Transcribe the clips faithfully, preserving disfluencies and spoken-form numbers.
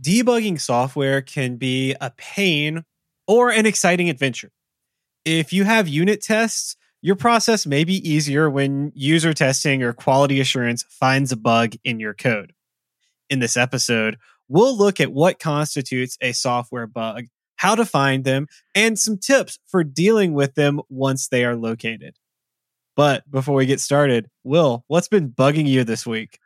Debugging software can be a pain or an exciting adventure. If you have unit tests, your process may be easier when user testing or quality assurance finds a bug in your code. In this episode, we'll look at what constitutes a software bug, how to find them, and some tips for dealing with them once they are located. But before we get started, Will, what's been bugging you this week?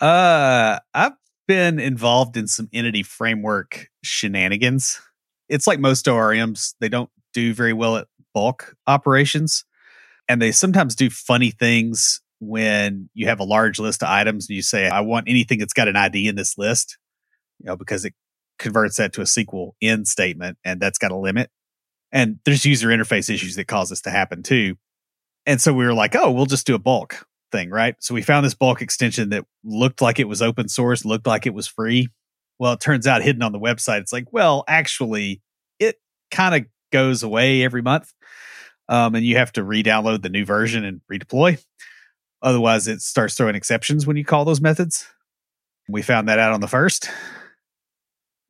Uh, I've been involved in some Entity Framework shenanigans. It's like most O R Ms, they don't do very well at bulk operations, and they sometimes do funny things when you have a large list of items and you say, I want anything that's got an I D in this list, you know, because it converts that to a S Q L I N statement, and that's got a limit. And there's user interface issues that cause this to happen too. And so we were like, oh, we'll just do a bulk thing, right? So we found this bulk extension that looked like it was open source, looked like it was free. Well, it turns out hidden on the website, it's like, well, actually, it kind of goes away every month. Um, and you have to re-download the new version and redeploy. Otherwise, it starts throwing exceptions when you call those methods. We found that out on the first.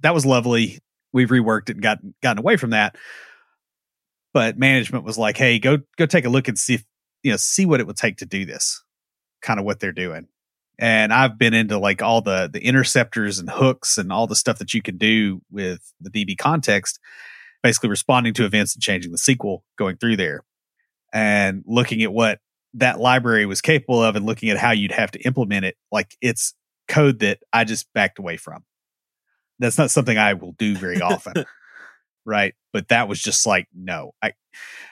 That was lovely. We've reworked it and gotten gotten away from that. But management was like, hey, go go take a look and see if, you know, see what it would take to do this, kind of what they're doing. And I've been into like all the the interceptors and hooks and all the stuff that you can do with the D B context, basically responding to events and changing the S Q L, going through there and looking at what that library was capable of and looking at how you'd have to implement it. Like, it's code that I just backed away from. That's not something I will do very often, right? But that was just like, no. I,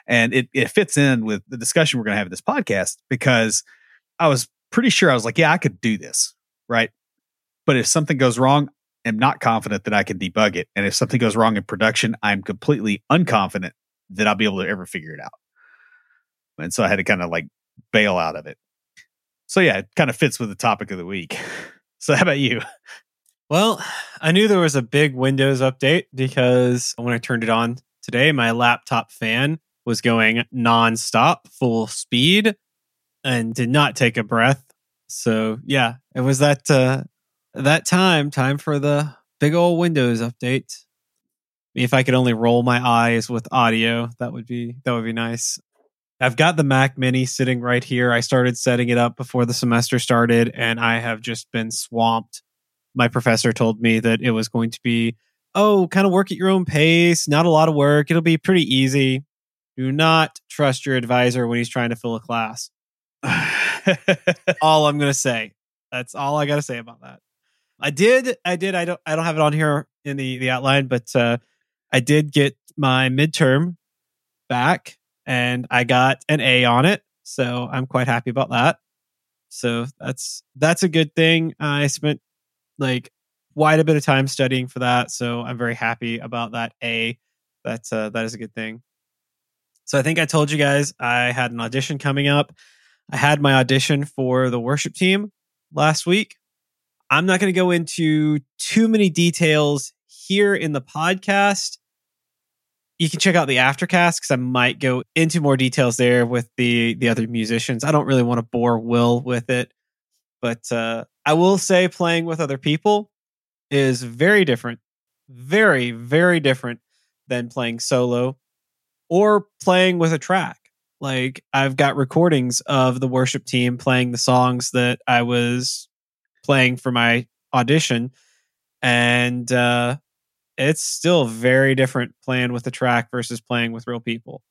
and it, it fits in with the discussion we're going to have in this podcast, because I was pretty sure I was like, yeah, I could do this, right? But if something goes wrong, I'm not confident that I can debug it. And if something goes wrong in production, I'm completely unconfident that I'll be able to ever figure it out. And so I had to kind of like bail out of it. So yeah, it kind of fits with the topic of the week. So how about you? Well, I knew there was a big Windows update because when I turned it on today, my laptop fan was going nonstop, full speed, and did not take a breath. So yeah, it was that uh, that time, time for the big old Windows update. If I could only roll my eyes with audio, that would be that would be nice. I've got the Mac Mini sitting right here. I started setting it up before the semester started, and I have just been swamped. My professor told me that it was going to be, oh, kind of work at your own pace, not a lot of work. It'll be pretty easy. Do not trust your advisor when he's trying to fill a class. All I'm going to say. That's all I got to say about that. I did. I did. I don't I don't have it on here in the, the outline, but uh, I did get my midterm back and I got an A on it. So I'm quite happy about that. So that's that's a good thing. I spent like quite a bit of time studying for that. So I'm very happy about that A. That's uh, that is a good thing. So I think I told you guys I had an audition coming up. I had my audition for the worship team last week. I'm not going to go into too many details here in the podcast. You can check out the aftercast because I might go into more details there with the, the other musicians. I don't really want to bore Will with it, but uh, I will say playing with other people is very different, very, very different than playing solo or playing with a track. Like, I've got recordings of the worship team playing the songs that I was playing for my audition. And uh, it's still very different playing with a track versus playing with real people.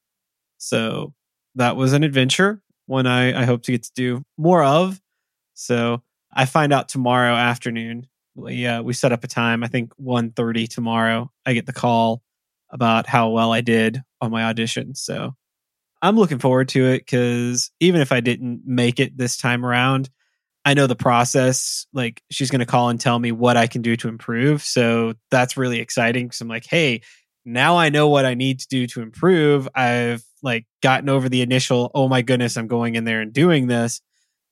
So that was an adventure, one I, I hope to get to do more of. So I find out tomorrow afternoon. We, uh, we set up a time, I think one thirty tomorrow. I get the call about how well I did on my audition. So I'm looking forward to it because even if I didn't make it this time around, I know the process. Like, she's going to call and tell me what I can do to improve. So that's really exciting, because I'm like, hey, now I know what I need to do to improve. I've like gotten over the initial, oh my goodness, I'm going in there and doing this.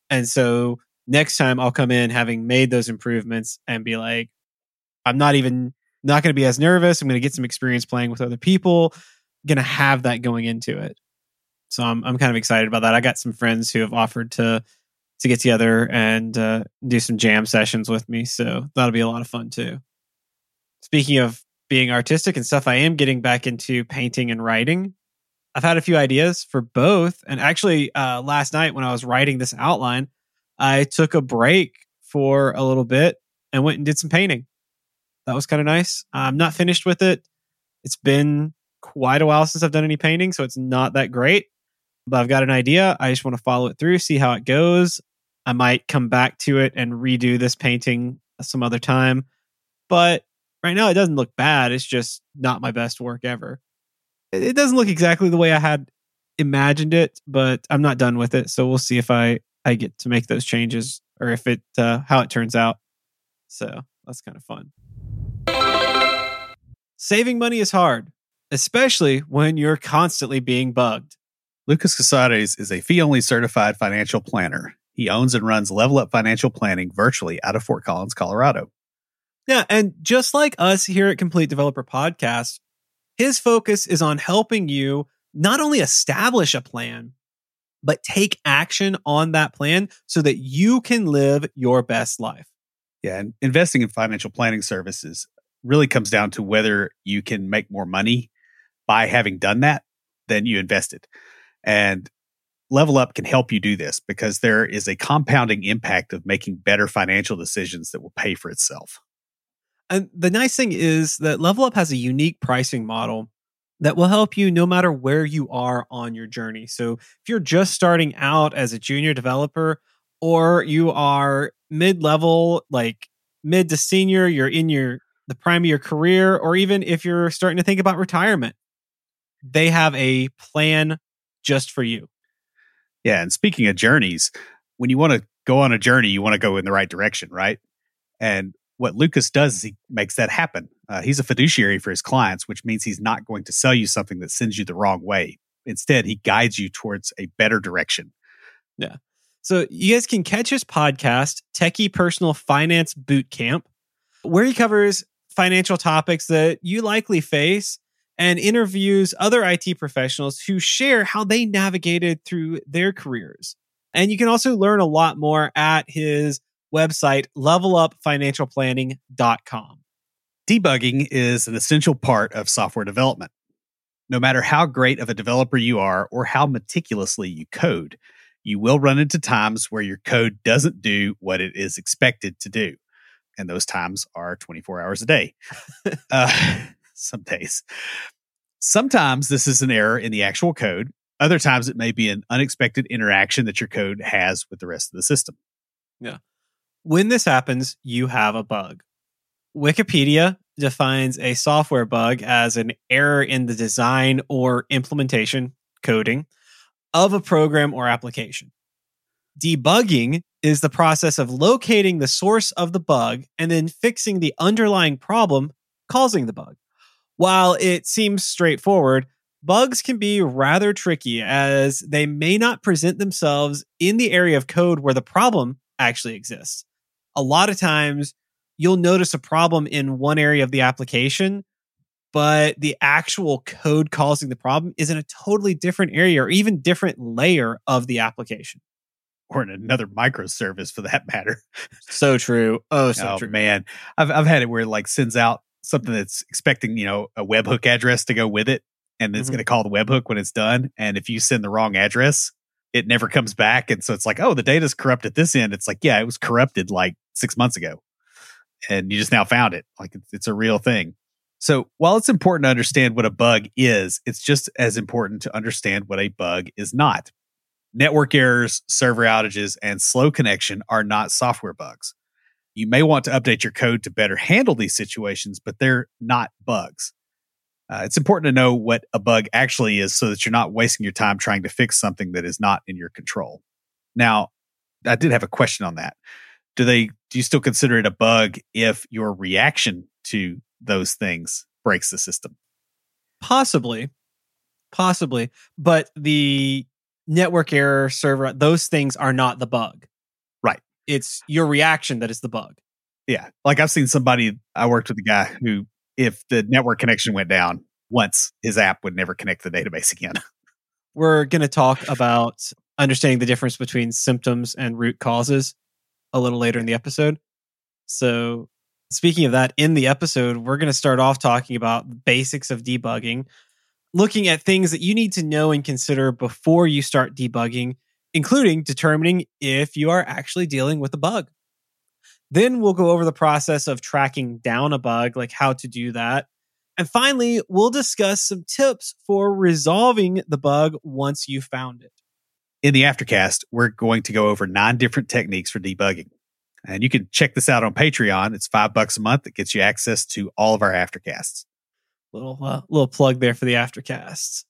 And so next time I'll come in having made those improvements and be like, I'm not even not going to be as nervous. I'm going to get some experience playing with other people. Going to have that going into it. So I'm I'm kind of excited about that. I got some friends who have offered to to get together and uh, do some jam sessions with me. So that'll be a lot of fun too. Speaking of being artistic and stuff, I am getting back into painting and writing. I've had a few ideas for both. And actually, uh, last night when I was writing this outline, I took a break for a little bit and went and did some painting. That was kind of nice. I'm not finished with it. It's been quite a while since I've done any painting, so it's not that great. But I've got an idea. I just want to follow it through, see how it goes. I might come back to it and redo this painting some other time. But right now, it doesn't look bad. It's just not my best work ever. It doesn't look exactly the way I had imagined it, but I'm not done with it. So we'll see if I, I get to make those changes, or if it uh, how it turns out. So that's kind of fun. Saving money is hard, especially when you're constantly being bugged. Lucas Casares is a fee-only certified financial planner. He owns and runs Level Up Financial Planning virtually out of Fort Collins, Colorado. Yeah, and just like us here at Complete Developer Podcast, his focus is on helping you not only establish a plan, but take action on that plan so that you can live your best life. Yeah, and investing in financial planning services really comes down to whether you can make more money by having done that than you invested. And Level Up can help you do this, because there is a compounding impact of making better financial decisions that will pay for itself. And the nice thing is that Level Up has a unique pricing model that will help you no matter where you are on your journey. So if you're just starting out as a junior developer, or you are mid-level, like mid to senior, you're in your the prime of your career, or even if you're starting to think about retirement, they have a plan just for you. Yeah. And speaking of journeys, when you want to go on a journey, you want to go in the right direction, right? And what Lucas does is he makes that happen. Uh, he's a fiduciary for his clients, which means he's not going to sell you something that sends you the wrong way. Instead, he guides you towards a better direction. Yeah. So you guys can catch his podcast, Techie Personal Finance Bootcamp, where he covers financial topics that you likely face and interviews other I T professionals who share how they navigated through their careers. And you can also learn a lot more at his website, level up financial planning dot com. Debugging is an essential part of software development. No matter how great of a developer you are or how meticulously you code, you will run into times where your code doesn't do what it is expected to do. And those times are twenty-four hours a day. uh, some days. Sometimes this is an error in the actual code. Other times it may be an unexpected interaction that your code has with the rest of the system. Yeah. When this happens, you have a bug. Wikipedia defines a software bug as an error in the design or implementation, coding, of a program or application. Debugging is the process of locating the source of the bug and then fixing the underlying problem causing the bug. While it seems straightforward, bugs can be rather tricky, as they may not present themselves in the area of code where the problem actually exists. A lot of times, you'll notice a problem in one area of the application, but the actual code causing the problem is in a totally different area, or even different layer of the application. Or in another microservice for that matter. So true. Oh, so oh, true. Man, I've I've had it where it like sends out something that's expecting, you know, a webhook address to go with it. And mm-hmm. It's going to call the webhook when it's done. And if you send the wrong address, it never comes back. And so it's like, oh, the data's corrupt at this end. It's like, yeah, it was corrupted like six months ago. And you just now found it. Like, it's, it's a real thing. So while it's important to understand what a bug is, it's just as important to understand what a bug is not. Network errors, server outages, and slow connection are not software bugs. You may want to update your code to better handle these situations, but they're not bugs. Uh, it's important to know what a bug actually is so that you're not wasting your time trying to fix something that is not in your control. Now, I did have a question on that. Do they? Do you still consider it a bug if your reaction to those things breaks the system? Possibly, possibly. But the network error, server, those things are not the bug. Right. It's your reaction that is the bug. Yeah. Like I've seen somebody, I worked with a guy who, if the network connection went down once, his app would never connect to the database again. We're going to talk about understanding the difference between symptoms and root causes a little later in the episode. So speaking of that, in the episode, we're going to start off talking about the basics of debugging, looking at things that you need to know and consider before you start debugging, including determining if you are actually dealing with a bug. Then we'll go over the process of tracking down a bug, like how to do that. And finally, we'll discuss some tips for resolving the bug once you found it. In the aftercast, we're going to go over nine different techniques for debugging. And you can check this out on Patreon. It's five bucks a month. It gets you access to all of our aftercasts. Little uh, little plug there for the aftercasts.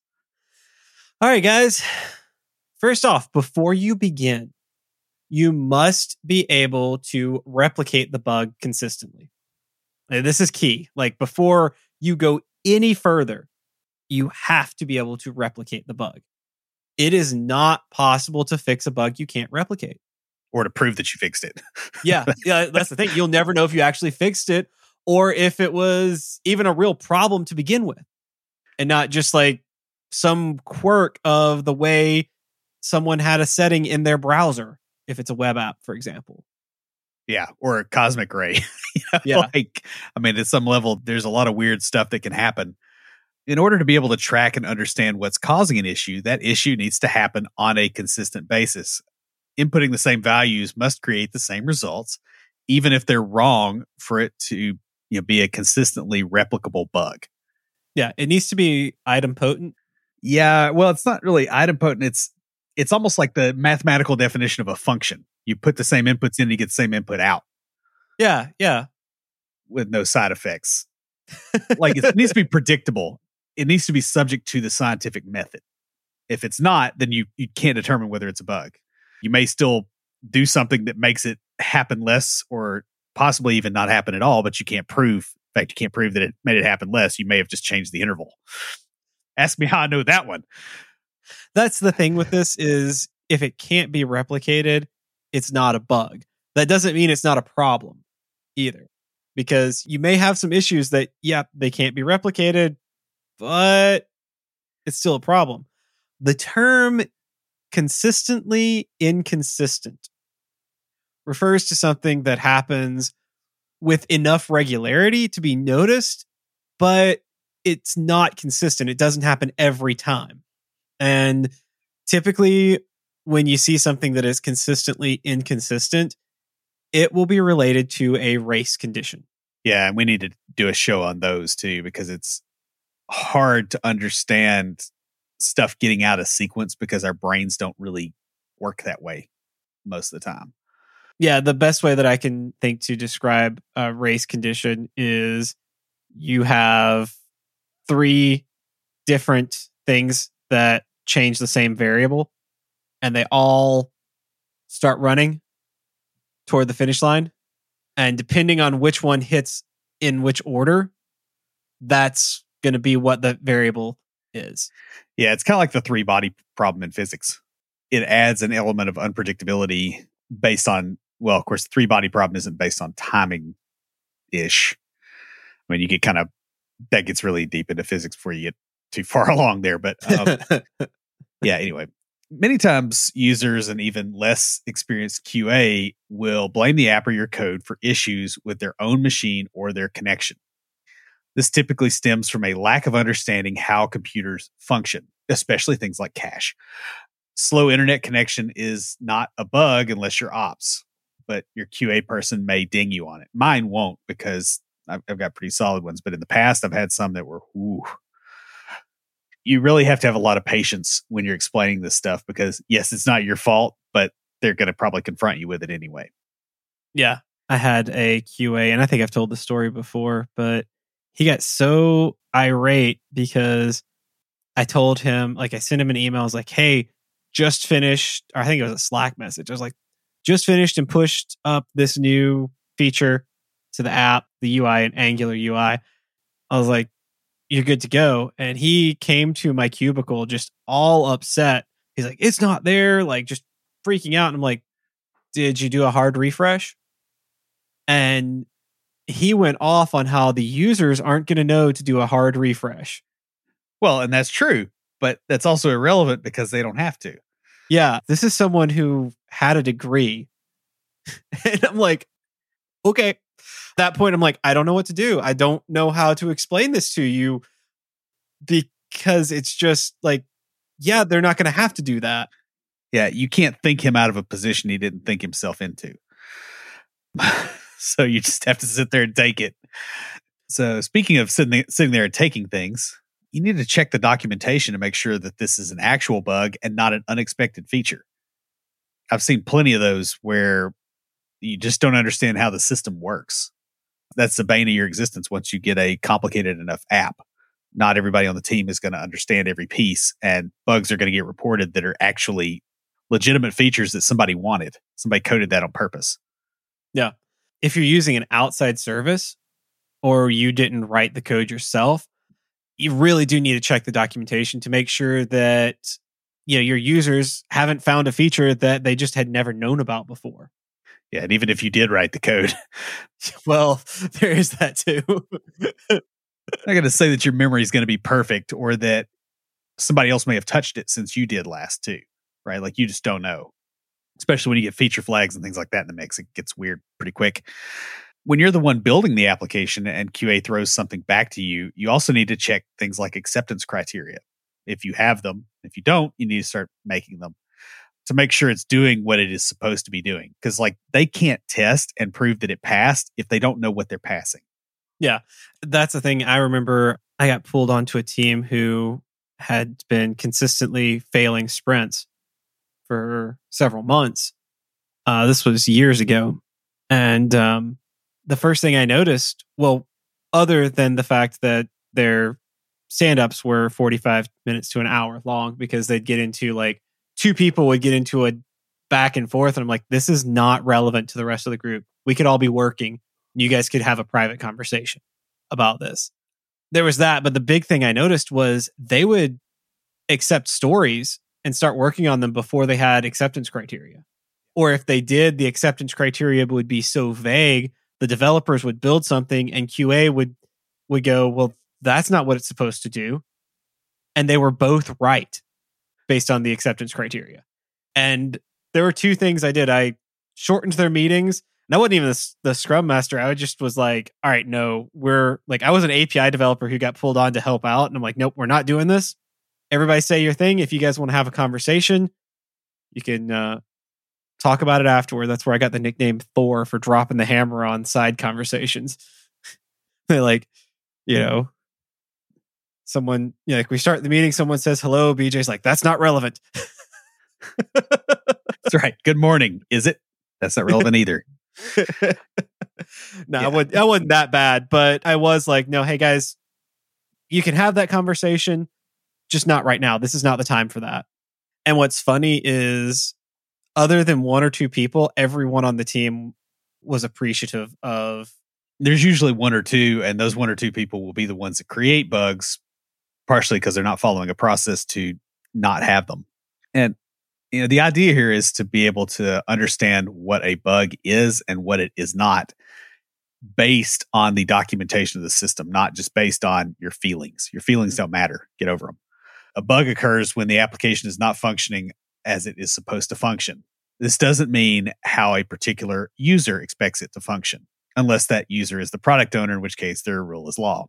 All right, guys. First off, before you begin, you must be able to replicate the bug consistently. And this is key. Like before you go any further, you have to be able to replicate the bug. It is not possible to fix a bug you can't replicate. Or to prove that you fixed it. yeah, yeah, that's the thing. You'll never know if you actually fixed it or if it was even a real problem to begin with. And not just like some quirk of the way someone had a setting in their browser. If it's a web app, for example. Yeah, or a cosmic ray. you know, yeah. Like, I mean, at some level, there's a lot of weird stuff that can happen. In order to be able to track and understand what's causing an issue, that issue needs to happen on a consistent basis. Inputting the same values must create the same results, even if they're wrong, for it to you know, be a consistently replicable bug. Yeah, it needs to be idempotent. Yeah, well, it's not really idempotent. It's It's almost like the mathematical definition of a function. You put the same inputs in, you get the same input out. Yeah, yeah. With no side effects. Like it needs to be predictable. It needs to be subject to the scientific method. If it's not, then you, you can't determine whether it's a bug. You may still do something that makes it happen less or possibly even not happen at all, but you can't prove. In fact, you can't prove that it made it happen less. You may have just changed the interval. Ask me how I know that one. That's the thing with this is if it can't be replicated, it's not a bug. That doesn't mean it's not a problem either, because you may have some issues that, yeah, they can't be replicated, but it's still a problem. The term consistently inconsistent refers to something that happens with enough regularity to be noticed, but it's not consistent. It doesn't happen every time. And typically, when you see something that is consistently inconsistent, it will be related to a race condition. Yeah, and we need to do a show on those too, because it's hard to understand stuff getting out of sequence because our brains don't really work that way most of the time. Yeah, the best way that I can think to describe a race condition is you have three different things that change the same variable and they all start running toward the finish line. And depending on which one hits in which order, that's going to be what the variable is. Yeah, it's kind of like the three body problem in physics. It adds an element of unpredictability based on, well, of course, the three body problem isn't based on timing-ish. I mean, you get kind of, that gets really deep into physics before you get too far along there, but um, yeah, anyway, many times users and even less experienced Q A will blame the app or your code for issues with their own machine or their connection. This typically stems from a lack of understanding how computers function, especially things like cache. Slow internet connection is not a bug unless you're ops, but your Q A person may ding you on it. Mine won't because I've, I've got pretty solid ones, but in the past I've had some that were, ooh, you really have to have a lot of patience when you're explaining this stuff because, yes, it's not your fault, but they're going to probably confront you with it anyway. Yeah, I had a Q A, and I think I've told the story before, but he got so irate because I told him, like, I sent him an email. I was like, hey, just finished. I think it was a Slack message. I was like, just finished and pushed up this new feature to the app, the U I and Angular U I. I was like, you're good to go. And he came to my cubicle just all upset. He's like, it's not there. Like, just freaking out. And I'm like, did you do a hard refresh? And he went off on how the users aren't going to know to do a hard refresh. Well, and that's true, but that's also irrelevant because they don't have to. Yeah. This is someone who had a degree. And I'm like, okay. At that point, I'm like, I don't know what to do. I don't know how to explain this to you because it's just like, yeah, they're not going to have to do that. Yeah. You can't think him out of a position he didn't think himself into. So you just have to sit there and take it. So speaking of sitting sitting there and taking things, you need to check the documentation to make sure that this is an actual bug and not an unexpected feature. I've seen plenty of those where you just don't understand how the system works. That's the bane of your existence once you get a complicated enough app. Not everybody on the team is going to understand every piece, and bugs are going to get reported that are actually legitimate features that somebody wanted. Somebody coded that on purpose. Yeah. If you're using an outside service or you didn't write the code yourself, you really do need to check the documentation to make sure that, you know, your users haven't found a feature that they just had never known about before. Yeah, and even if you did write the code, well, there is that too. I'm not going to say that your memory is going to be perfect or that somebody else may have touched it since you did last too, right? Like, you just don't know. Especially when you get feature flags and things like that in the mix, it gets weird pretty quick. When you're the one building the application and Q A throws something back to you, you also need to check things like acceptance criteria. If you have them, if you don't, you need to start making them to make sure it's doing what it is supposed to be doing. Because like, they can't test and prove that it passed if they don't know what they're passing. Yeah, that's the thing. I remember I got pulled onto a team who had been consistently failing sprints for several months. Uh, this was years ago. And um, the first thing I noticed, well, other than the fact that their stand-ups were forty-five minutes to an hour long, because they'd get into like, two people would get into a back and forth. And I'm like, this is not relevant to the rest of the group. We could all be working. You guys could have a private conversation about this. There was that. But the big thing I noticed was they would accept stories and start working on them before they had acceptance criteria. Or if they did, the acceptance criteria would be so vague, the developers would build something and Q A would would go, well, that's not what it's supposed to do. And they were both right based on the acceptance criteria. And there were two things I did. I shortened their meetings, and I wasn't even the, the Scrum Master. I just was like, all right, no, we're like, I was an A P I developer who got pulled on to help out. And I'm like, nope, we're not doing this. Everybody say your thing. If you guys want to have a conversation, you can uh, talk about it afterward. That's where I got the nickname Thor for dropping the hammer on side conversations. They're like, you know, someone, you know, like we start the meeting, someone says hello. B J's like, that's not relevant. That's right. Good morning. Is it? That's not relevant either. No, yeah. I, wasn't, I wasn't that bad, but I was like, no, hey guys, you can have that conversation. Just not right now. This is not the time for that. And what's funny is, other than one or two people, everyone on the team was appreciative of. There's usually one or two, and those one or two people will be the ones that create bugs, partially because they're not following a process to not have them. And you know, the idea here is to be able to understand what a bug is and what it is not, based on the documentation of the system, not just based on your feelings. Your feelings don't matter. Get over them. A bug occurs when the application is not functioning as it is supposed to function. This doesn't mean how a particular user expects it to function, unless that user is the product owner, in which case their rule is law.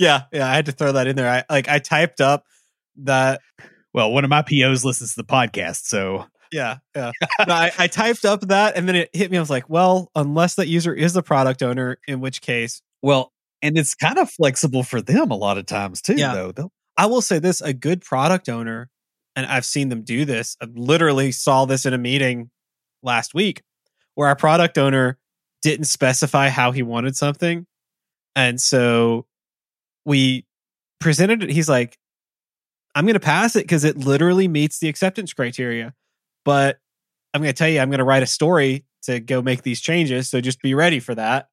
yeah, yeah, I had to throw that in there. I like I typed up that. Well, one of my P Os listens to the podcast, so yeah, yeah. No, I, I typed up that, and then it hit me. I was like, well, unless that user is the product owner, in which case, well. And it's kind of flexible for them a lot of times too, yeah. though. They'll- I will say this, a good product owner, and I've seen them do this, I literally saw this in a meeting last week where our product owner didn't specify how he wanted something. And so we presented it. He's like, I'm going to pass it because it literally meets the acceptance criteria. but I'm going to tell you, I'm going to write a story to go make these changes. So just be ready for that.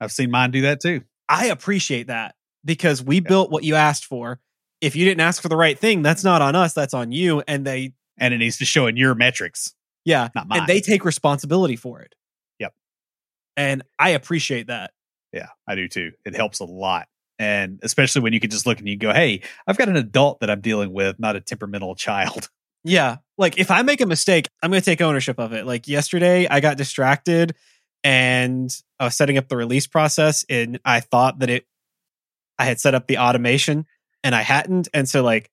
I've seen mine do that too. I appreciate that because we yeah. built what you asked for. If you didn't ask for the right thing, that's not on us. That's on you. And they and it needs to show in your metrics. Yeah. Not mine. And they take responsibility for it. Yep. And I appreciate that. Yeah, I do too. It helps a lot. And especially when you can just look and you go, hey, I've got an adult that I'm dealing with, not a temperamental child. Yeah. Like if I make a mistake, I'm going to take ownership of it. Like yesterday, I got distracted and I was setting up the release process and I thought that it, I had set up the automation and I hadn't. And so like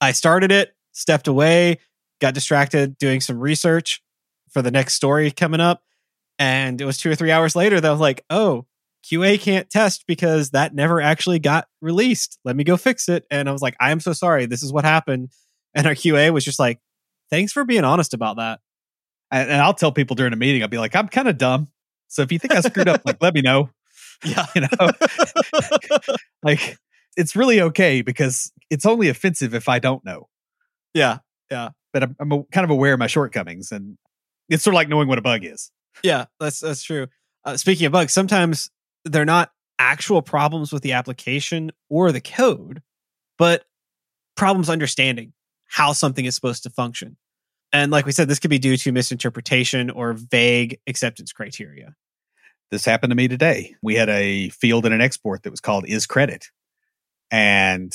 I started it, stepped away, got distracted doing some research for the next story coming up. And it was two or three hours later that I was like, oh, Q A can't test because that never actually got released. Let me go fix it. And I was like, I am so sorry. This is what happened. And our Q A was just like, thanks for being honest about that. And, and I'll tell people during a meeting, I'll be like, I'm kind of dumb. So if you think I screwed up, like, let me know. Yeah. You know, like it's really okay because it's only offensive if I don't know. Yeah. Yeah. But I'm, I'm a, kind of aware of my shortcomings and it's sort of like knowing what a bug is. Yeah, that's, that's true. Uh, speaking of bugs, sometimes they're not actual problems with the application or the code, but problems understanding how something is supposed to function. And like we said, this could be due to misinterpretation or vague acceptance criteria. This happened to me today. We had a field in an export that was called is credit. And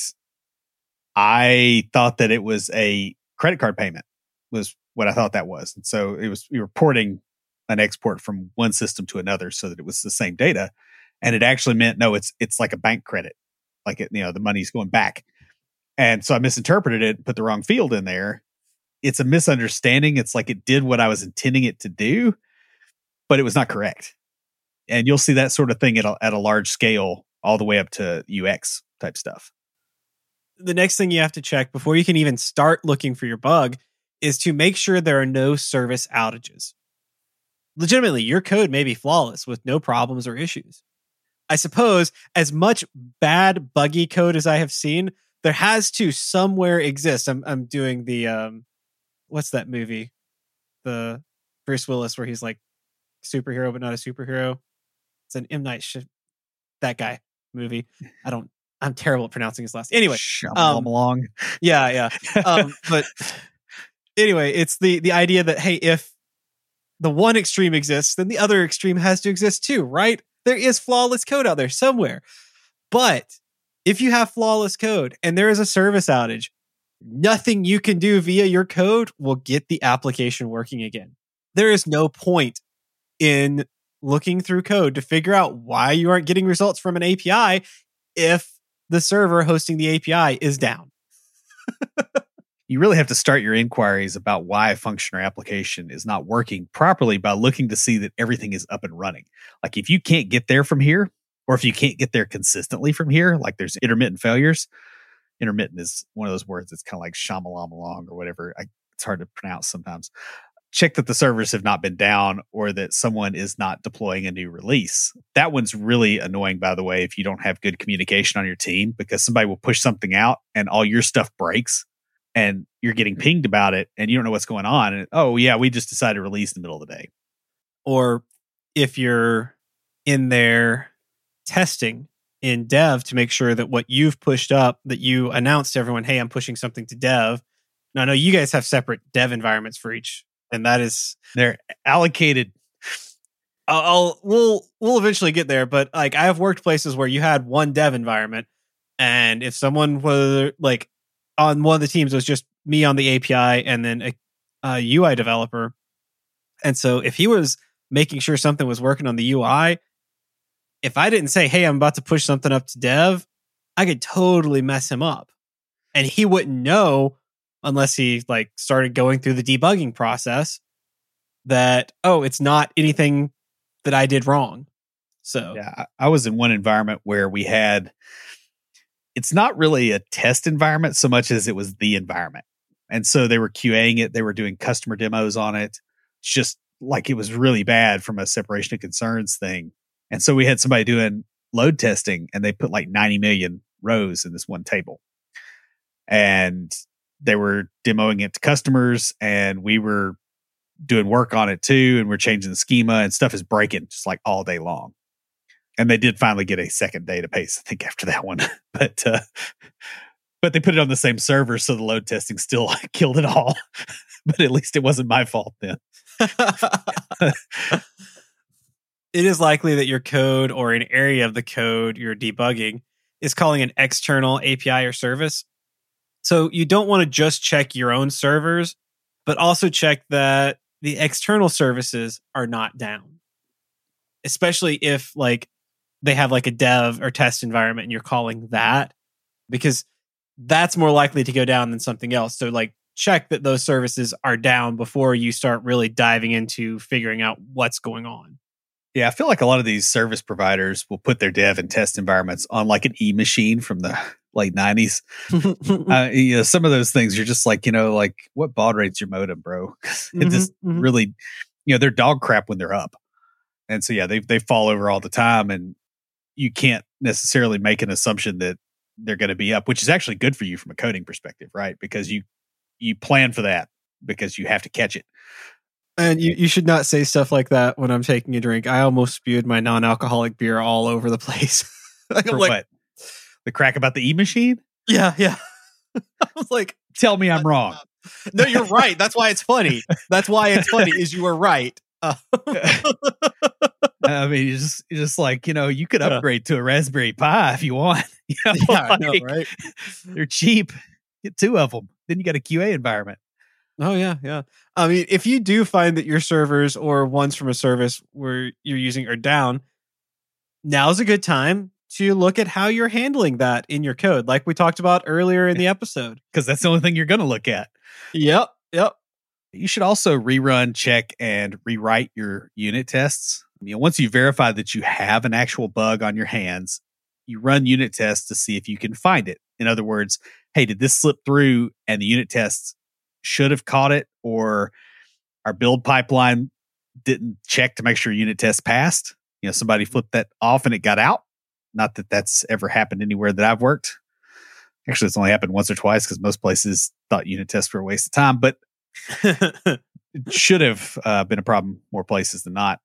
I thought that it was a credit card payment was what I thought that was. And so it was we were porting an export from one system to another so that it was the same data. And it actually meant, no, it's it's like a bank credit. Like, it, you know, the money's going back. And so I misinterpreted it, put the wrong field in there. It's a misunderstanding. It's like it did what I was intending it to do, but it was not correct. And you'll see that sort of thing at a, at a large scale, all the way up to U X type stuff. The next thing you have to check before you can even start looking for your bug is to make sure there are no service outages. Legitimately, your code may be flawless with no problems or issues. I suppose as much bad buggy code as I have seen, there has to somewhere exist. I'm I'm doing the, um, what's that movie? The Bruce Willis where he's like superhero, but not a superhero. It's an M Night, Sh- that guy movie. I don't, I'm terrible at pronouncing his last. Anyway. Um, along. Yeah, yeah. Um, but anyway, it's the the idea that, hey, if the one extreme exists, then the other extreme has to exist too, right? There is flawless code out there somewhere. But if you have flawless code and there is a service outage, nothing you can do via your code will get the application working again. There is no point in looking through code to figure out why you aren't getting results from an A P I if the server hosting the A P I is down. You really have to start your inquiries about why a function or application is not working properly by looking to see that everything is up and running. Like if you can't get there from here, or if you can't get there consistently from here, like there's intermittent failures. Intermittent is one of those words that's kind of like Shyamalan or whatever. I, it's hard to pronounce sometimes. Check that the servers have not been down or that someone is not deploying a new release. That one's really annoying, by the way, if you don't have good communication on your team, because somebody will push something out and all your stuff breaks. And you're getting pinged about it and you don't know what's going on. And, oh, yeah, we just decided to release in the middle of the day. Or if you're in there testing in dev to make sure that what you've pushed up, that you announced to everyone, hey, I'm pushing something to dev. Now, I know you guys have separate dev environments for each, and that is... They're allocated. I'll, I'll we'll we'll eventually get there, but like I have worked places where you had one dev environment, and if someone was like... on one of the teams, it was just me on the A P I and then a, a U I developer. And so if he was making sure something was working on the U I, if I didn't say, hey, I'm about to push something up to dev, I could totally mess him up. And he wouldn't know unless he like started going through the debugging process that, oh, it's not anything that I did wrong. So yeah, I was in one environment where we had... It's not really a test environment so much as it was the environment. And so they were QAing it. They were doing customer demos on it. It's just like it was really bad from a separation of concerns thing. And so we had somebody doing load testing and they put like ninety million rows in this one table. And they were demoing it to customers and we were doing work on it too, and we're changing the schema, and stuff is breaking just like all day long. And they did finally get a second database, I think, after that one. but uh, but they put it on the same server, so the load testing still like, killed it all. But at least it wasn't my fault then. It is likely that your code or an area of the code you're debugging is calling an external A P I or service. So you don't want to just check your own servers, but also check that the external services are not down. Especially if like they have like a dev or test environment and you're calling that, because that's more likely to go down than something else. So like check that those services are down before you start really diving into figuring out what's going on. Yeah, I feel like a lot of these service providers will put their dev and test environments on like an E machine from the late nineties. uh, you know, some of those things you're just like, you know, like what baud rate's your modem, bro? It mm-hmm, just mm-hmm. really, you know, they're dog crap when they're up. And so, yeah, they they fall over all the time, and you can't necessarily make an assumption that they're going to be up, which is actually good for you from a coding perspective, right? Because you you plan for that because you have to catch it. And you, you should not say stuff like that when I'm taking a drink. I almost spewed my non-alcoholic beer all over the place. Like, for I'm like, what? The crack about the e-machine? Yeah, yeah. I was like, tell me I'm wrong. No, you're right. That's why it's funny. That's why it's funny is you were right. Uh, I mean, it's just, just like, you know, you could upgrade to a Raspberry Pi if you want. You know, yeah, like, I know, right? They're cheap. Get two of them. Then you got a Q A environment. Oh, yeah, yeah. I mean, if you do find that your servers or ones from a service where you're using are down, now's a good time to look at how you're handling that in your code, like we talked about earlier in the episode. Because that's the only thing you're going to look at. Yep, yep. You should also rerun, check, and rewrite your unit tests. You know, once you verify that you have an actual bug on your hands, you run unit tests to see if you can find it. In other words, hey, did this slip through and the unit tests should have caught it, or our build pipeline didn't check to make sure unit tests passed? You know, somebody flipped that off and it got out. Not that that's ever happened anywhere that I've worked. Actually, it's only happened once or twice because most places thought unit tests were a waste of time, but it should have uh, been a problem more places than not.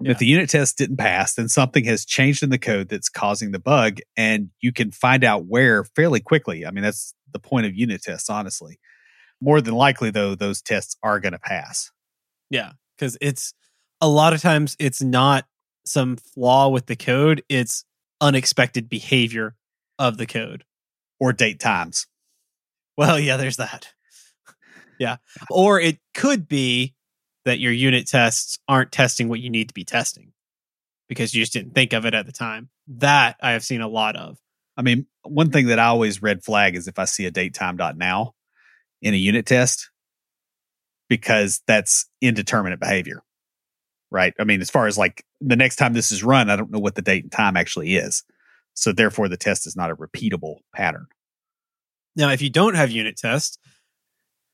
Yeah. If the unit test didn't pass, then something has changed in the code that's causing the bug, and you can find out where fairly quickly. I mean, that's the point of unit tests, honestly. More than likely, though, those tests are going to pass. Yeah, because it's a lot of times it's not some flaw with the code. It's unexpected behavior of the code. Or date times. Well, yeah, there's that. Yeah. Or it could be that your unit tests aren't testing what you need to be testing because you just didn't think of it at the time. That I have seen a lot of. I mean, one thing that I always red flag is if I see a datetime.now in a unit test, because that's indeterminate behavior, right? I mean, as far as like the next time this is run, I don't know what the date and time actually is. So therefore, the test is not a repeatable pattern. Now, if you don't have unit tests,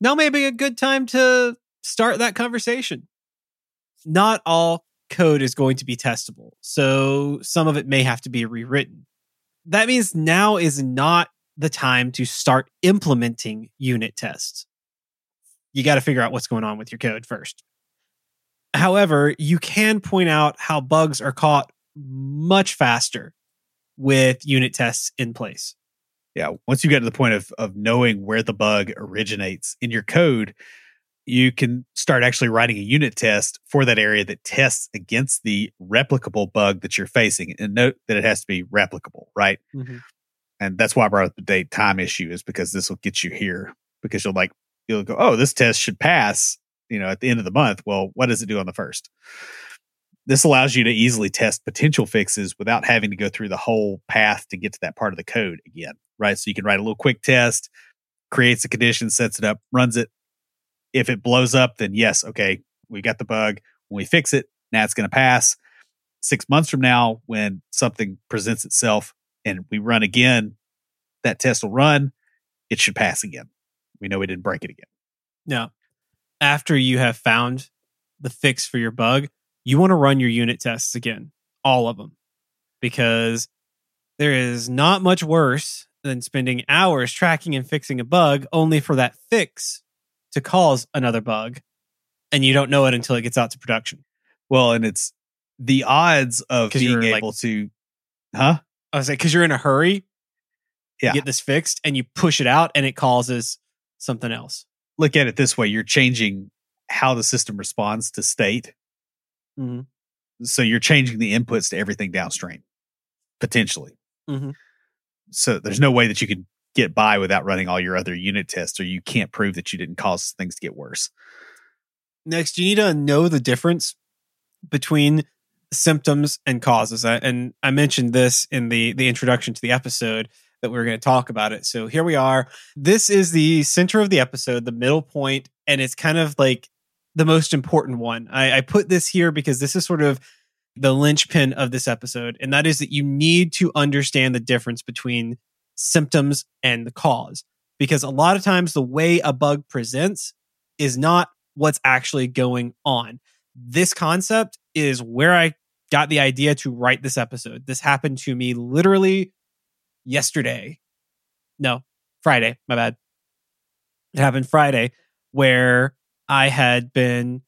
now may be a good time to start that conversation. Not all code is going to be testable, so some of it may have to be rewritten. That means now is not the time to start implementing unit tests. You got to figure out what's going on with your code first. However, you can point out how bugs are caught much faster with unit tests in place. Yeah, once you get to the point of of knowing where the bug originates in your code, you can start actually writing a unit test for that area that tests against the replicable bug that you're facing. And note that it has to be replicable, right? Mm-hmm. And that's why I brought up the date time issue, is because this will get you here, because you'll like, you'll go, oh, this test should pass, you know, at the end of the month. Well, what does it do on the first? This allows you to easily test potential fixes without having to go through the whole path to get to that part of the code again, right? So you can write a little quick test, creates a condition, sets it up, runs it. If it blows up, then yes, okay, we got the bug. When we fix it, now it's going to pass. Six months from now, when something presents itself and we run again, that test will run. It should pass again. We know we didn't break it again. Now, after you have found the fix for your bug, you want to run your unit tests again, all of them, because there is not much worse than spending hours tracking and fixing a bug only for that fix to cause another bug and you don't know it until it gets out to production. Well, and it's the odds of being able like, to, huh? I was like, because you're in a hurry, yeah. You get this fixed, and you push it out, and it causes something else. Look at it this way: you're changing how the system responds to state. Mm-hmm. So you're changing the inputs to everything downstream, potentially. Mm-hmm. So there's no way that you could get by without running all your other unit tests, or you can't prove that you didn't cause things to get worse. Next, you need to know the difference between symptoms and causes. I, and I mentioned this in the, the introduction to the episode that we were going to talk about it. So here we are. This is the center of the episode, the middle point, and it's kind of like the most important one. I, I put this here because this is sort of the linchpin of this episode, and that is that you need to understand the difference between symptoms and the cause, because a lot of times the way a bug presents is not what's actually going on. This concept is where I got the idea to write this episode. This happened to me literally yesterday. No, Friday, my bad. It happened Friday, where I had been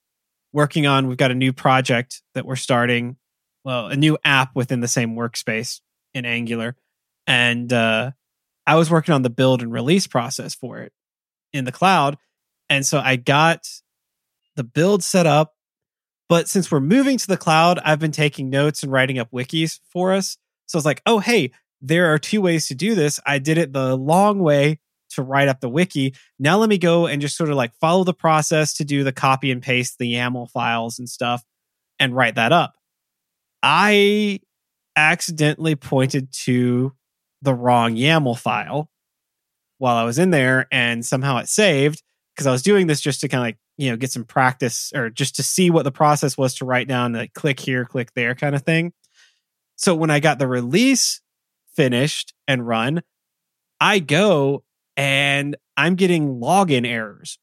working on, we've got a new project that we're starting, well, a new app within the same workspace in Angular. And uh, I was working on the build and release process for it in the cloud. And so I got the build set up. But since we're moving to the cloud, I've been taking notes and writing up wikis for us. So I was like, oh, hey, there are two ways to do this. I did it the long way to write up the wiki. Now let me go and just sort of like follow the process to do the copy and paste the YAML files and stuff and write that up. I accidentally pointed to the wrong YAML file while I was in there, and somehow it saved, because I was doing this just to kind of like, you know, get some practice, or just to see what the process was to write down the click here, click there kind of thing. So when I got the release finished and run, I go and I'm getting login errors.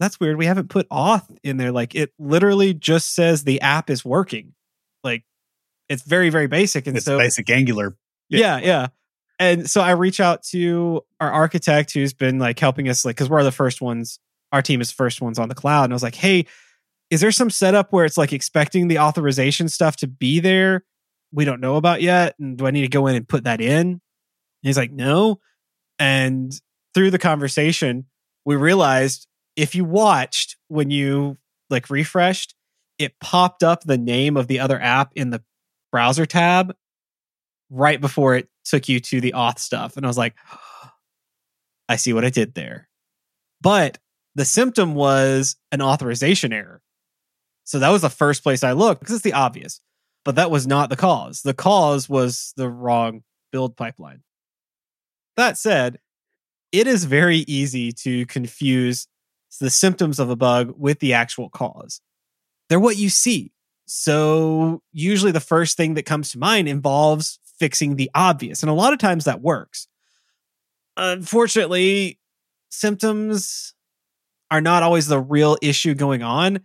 That's weird. We haven't put auth in there. Like, it literally just says the app is working. Like, it's very, very basic. And it's so basic Angular. Yeah. Yeah. Yeah. And so I reach out to our architect who's been like helping us, like, because we're the first ones. Our team is the first ones on the cloud. And I was like, hey, is there some setup where it's like expecting the authorization stuff to be there? We don't know about yet. And do I need to go in and put that in? And he's like, no. And through the conversation, we realized if you watched when you like refreshed, it popped up the name of the other app in the browser tab right before it took you to the auth stuff. And I was like, oh, I see what I did there. But the symptom was an authorization error. So that was the first place I looked, because it's the obvious. But that was not the cause. The cause was the wrong build pipeline. That said, it is very easy to confuse the symptoms of a bug with the actual cause. They're what you see. So usually the first thing that comes to mind involves fixing the obvious. And a lot of times that works. Unfortunately, symptoms are not always the real issue going on.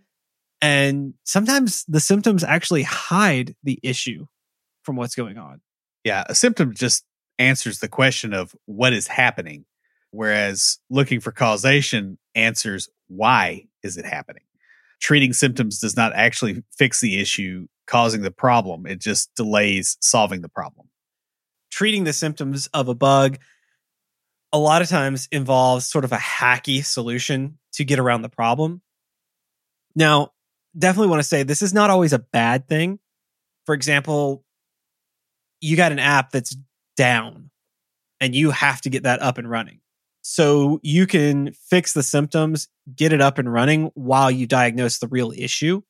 And sometimes the symptoms actually hide the issue from what's going on. Yeah, a symptom just answers the question of what is happening, whereas looking for causation answers why is it happening. Treating symptoms does not actually fix the issue causing the problem. It just delays solving the problem. Treating the symptoms of a bug a lot of times involves sort of a hacky solution to get around the problem. Now, definitely want to say this is not always a bad thing. For example, you got an app that's down and you have to get that up and running. So you can fix the symptoms, get it up and running while you diagnose the real issue.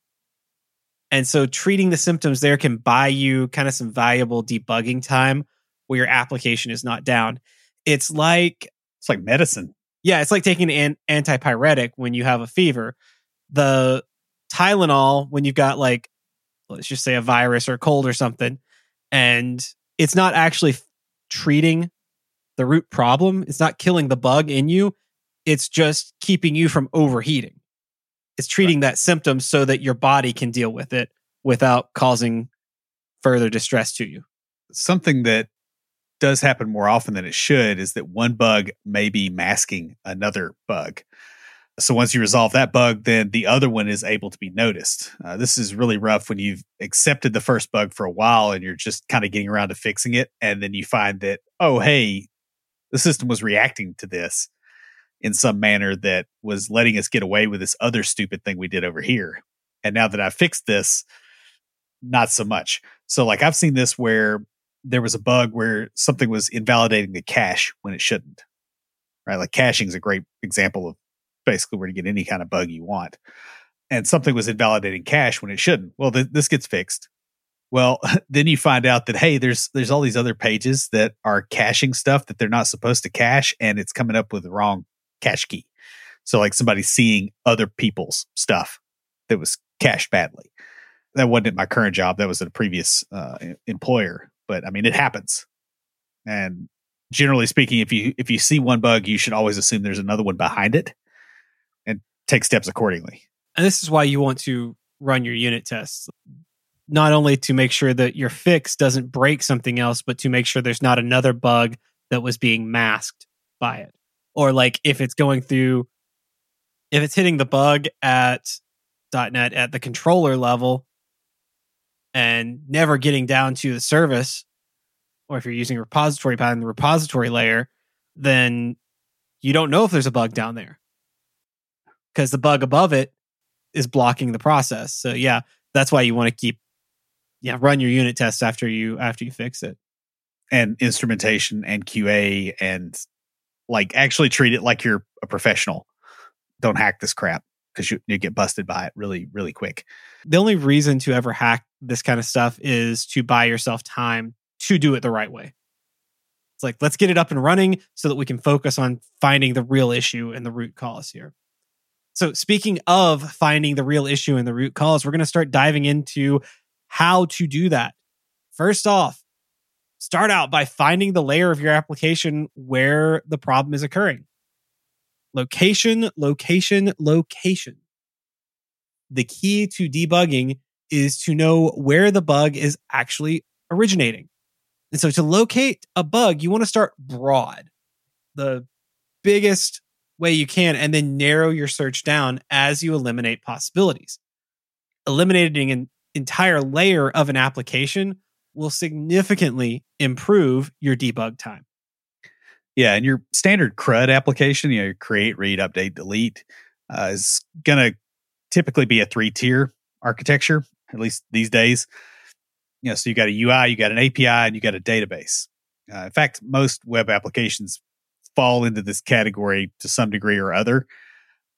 And so treating the symptoms there can buy you kind of some valuable debugging time where your application is not down. It's like... It's like medicine. Yeah, it's like taking an antipyretic when you have a fever. The Tylenol, when you've got like, let's just say a virus or a cold or something, and it's not actually treating the root problem. It's not killing the bug in you. It's just keeping you from overheating. It's treating right. that symptom so that your body can deal with it without causing further distress to you. Something that does happen more often than it should is that one bug may be masking another bug. So once you resolve that bug, then the other one is able to be noticed. Uh, this is really rough when you've accepted the first bug for a while and you're just kind of getting around to fixing it. And then you find that, oh, hey, the system was reacting to this in some manner that was letting us get away with this other stupid thing we did over here. And now that I've fixed this, not so much. So like I've seen this where there was a bug where something was invalidating the cache when it shouldn't. Right? Like caching is a great example of basically where to get any kind of bug you want. And something was invalidating cache when it shouldn't. Well, th- this gets fixed. Well, then you find out that, hey, there's there's all these other pages that are caching stuff that they're not supposed to cache, and it's coming up with the wrong cache key. So like somebody's seeing other people's stuff that was cached badly. That wasn't at my current job. That was at a previous uh, employer. But I mean, it happens. And generally speaking, if you if you see one bug, you should always assume there's another one behind it. Take steps accordingly. And this is why you want to run your unit tests, not only to make sure that your fix doesn't break something else, but to make sure there's not another bug that was being masked by it. Or like if it's going through, if it's hitting the bug at .NET at the controller level and never getting down to the service, or if you're using repository pattern, the repository layer, then you don't know if there's a bug down there, because the bug above it is blocking the process. So yeah, that's why you want to keep, yeah, run your unit tests after you after you fix it. And instrumentation and Q A and like actually treat it like you're a professional. Don't hack this crap because you, you get busted by it really, really quick. The only reason to ever hack this kind of stuff is to buy yourself time to do it the right way. It's like, let's get it up and running so that we can focus on finding the real issue and the root cause here. So speaking of finding the real issue and the root cause, we're going to start diving into how to do that. First off, start out by finding the layer of your application where the problem is occurring. Location, location, location. The key to debugging is to know where the bug is actually originating. And so to locate a bug, you want to start broad. The biggest way you can, and then narrow your search down as you eliminate possibilities. Eliminating an entire layer of an application will significantly improve your debug time. Yeah, and your standard CRUD application, you know, create, read, update, delete, uh, is going to typically be a three-tier architecture, at least these days. You know, so you got a U I, you got an A P I, and you got a database. Uh, in fact, most web applications fall into this category to some degree or other,